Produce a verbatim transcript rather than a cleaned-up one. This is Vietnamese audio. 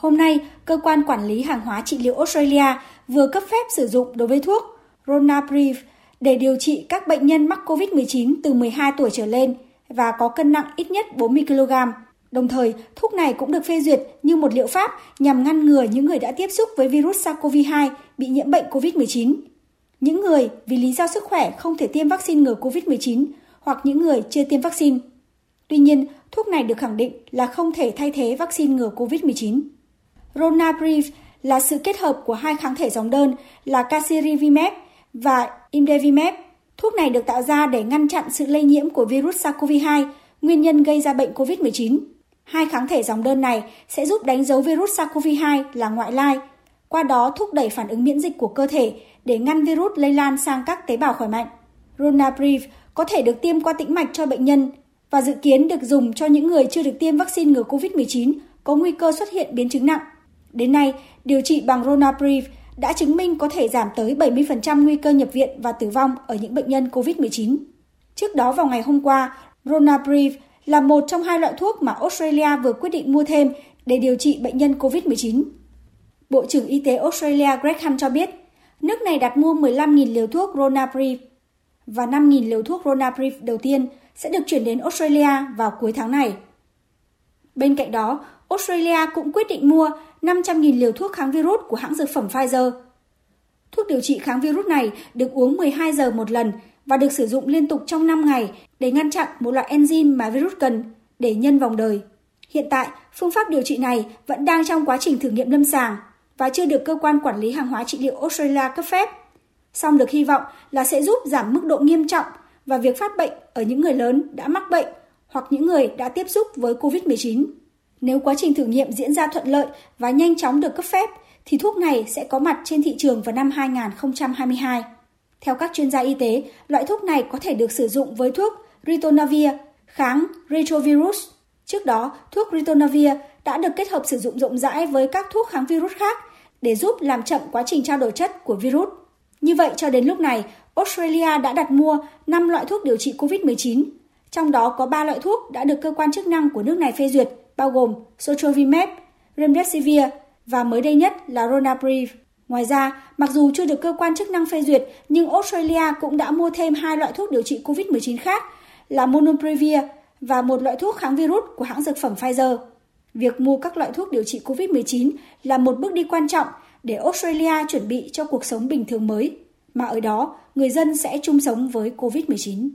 Hôm nay, Cơ quan Quản lý Hàng hóa Trị liệu Australia vừa cấp phép sử dụng đối với thuốc Ronapreve để điều trị các bệnh nhân mắc covid mười chín từ mười hai tuổi trở lên và có cân nặng ít nhất bốn mươi ki lô gam. Đồng thời, thuốc này cũng được phê duyệt như một liệu pháp nhằm ngăn ngừa những người đã tiếp xúc với virus SARS-xê o vê hai bị nhiễm bệnh covid mười chín. Những người vì lý do sức khỏe không thể tiêm vaccine ngừa covid mười chín hoặc những người chưa tiêm vaccine. Tuy nhiên, thuốc này được khẳng định là không thể thay thế vaccine ngừa covid mười chín. Ronapreve là sự kết hợp của hai kháng thể dòng đơn là Casirivimab và Imdevimab. Thuốc này được tạo ra để ngăn chặn sự lây nhiễm của virus SARS-xê o vê hai, nguyên nhân gây ra bệnh covid mười chín. Hai kháng thể dòng đơn này sẽ giúp đánh dấu virus SARS-xê o vê hai là ngoại lai, qua đó thúc đẩy phản ứng miễn dịch của cơ thể để ngăn virus lây lan sang các tế bào khỏe mạnh. Ronapreve có thể được tiêm qua tĩnh mạch cho bệnh nhân và dự kiến được dùng cho những người chưa được tiêm vaccine ngừa covid mười chín có nguy cơ xuất hiện biến chứng nặng. Đến nay, điều trị bằng Ronapreve đã chứng minh có thể giảm tới bảy mươi phần trăm nguy cơ nhập viện và tử vong ở những bệnh nhân covid mười chín. Trước đó vào ngày hôm qua, Ronapreve là một trong hai loại thuốc mà Australia vừa quyết định mua thêm để điều trị bệnh nhân covid mười chín. Bộ trưởng Y tế Australia Greg Hunt cho biết, nước này đặt mua mười lăm nghìn liều thuốc Ronapreve và năm nghìn liều thuốc Ronapreve đầu tiên sẽ được chuyển đến Australia vào cuối tháng này. Bên cạnh đó, Australia cũng quyết định mua năm trăm nghìn liều thuốc kháng virus của hãng dược phẩm Pfizer. Thuốc điều trị kháng virus này được uống mười hai giờ một lần và được sử dụng liên tục trong năm ngày để ngăn chặn một loại enzyme mà virus cần để nhân vòng đời. Hiện tại, phương pháp điều trị này vẫn đang trong quá trình thử nghiệm lâm sàng và chưa được Cơ quan Quản lý Hàng hóa Trị liệu Australia cấp phép. Song được hy vọng là sẽ giúp giảm mức độ nghiêm trọng và việc phát bệnh ở những người lớn đã mắc bệnh hoặc những người đã tiếp xúc với covid mười chín. Nếu quá trình thử nghiệm diễn ra thuận lợi và nhanh chóng được cấp phép, thì thuốc này sẽ có mặt trên thị trường vào năm hai không hai hai. Theo các chuyên gia y tế, loại thuốc này có thể được sử dụng với thuốc Ritonavir kháng Retrovirus. Trước đó, thuốc Ritonavir đã được kết hợp sử dụng rộng rãi với các thuốc kháng virus khác để giúp làm chậm quá trình trao đổi chất của virus. Như vậy, cho đến lúc này, Australia đã đặt mua năm loại thuốc điều trị covid mười chín, trong đó có ba loại thuốc đã được cơ quan chức năng của nước này phê duyệt, bao gồm Sotrovimab, Remdesivir và mới đây nhất là Ronapreve. Ngoài ra, mặc dù chưa được cơ quan chức năng phê duyệt, nhưng Australia cũng đã mua thêm hai loại thuốc điều trị covid mười chín khác là Molnupiravir và một loại thuốc kháng virus của hãng dược phẩm Pfizer. Việc mua các loại thuốc điều trị covid mười chín là một bước đi quan trọng để Australia chuẩn bị cho cuộc sống bình thường mới, mà ở đó người dân sẽ chung sống với covid mười chín.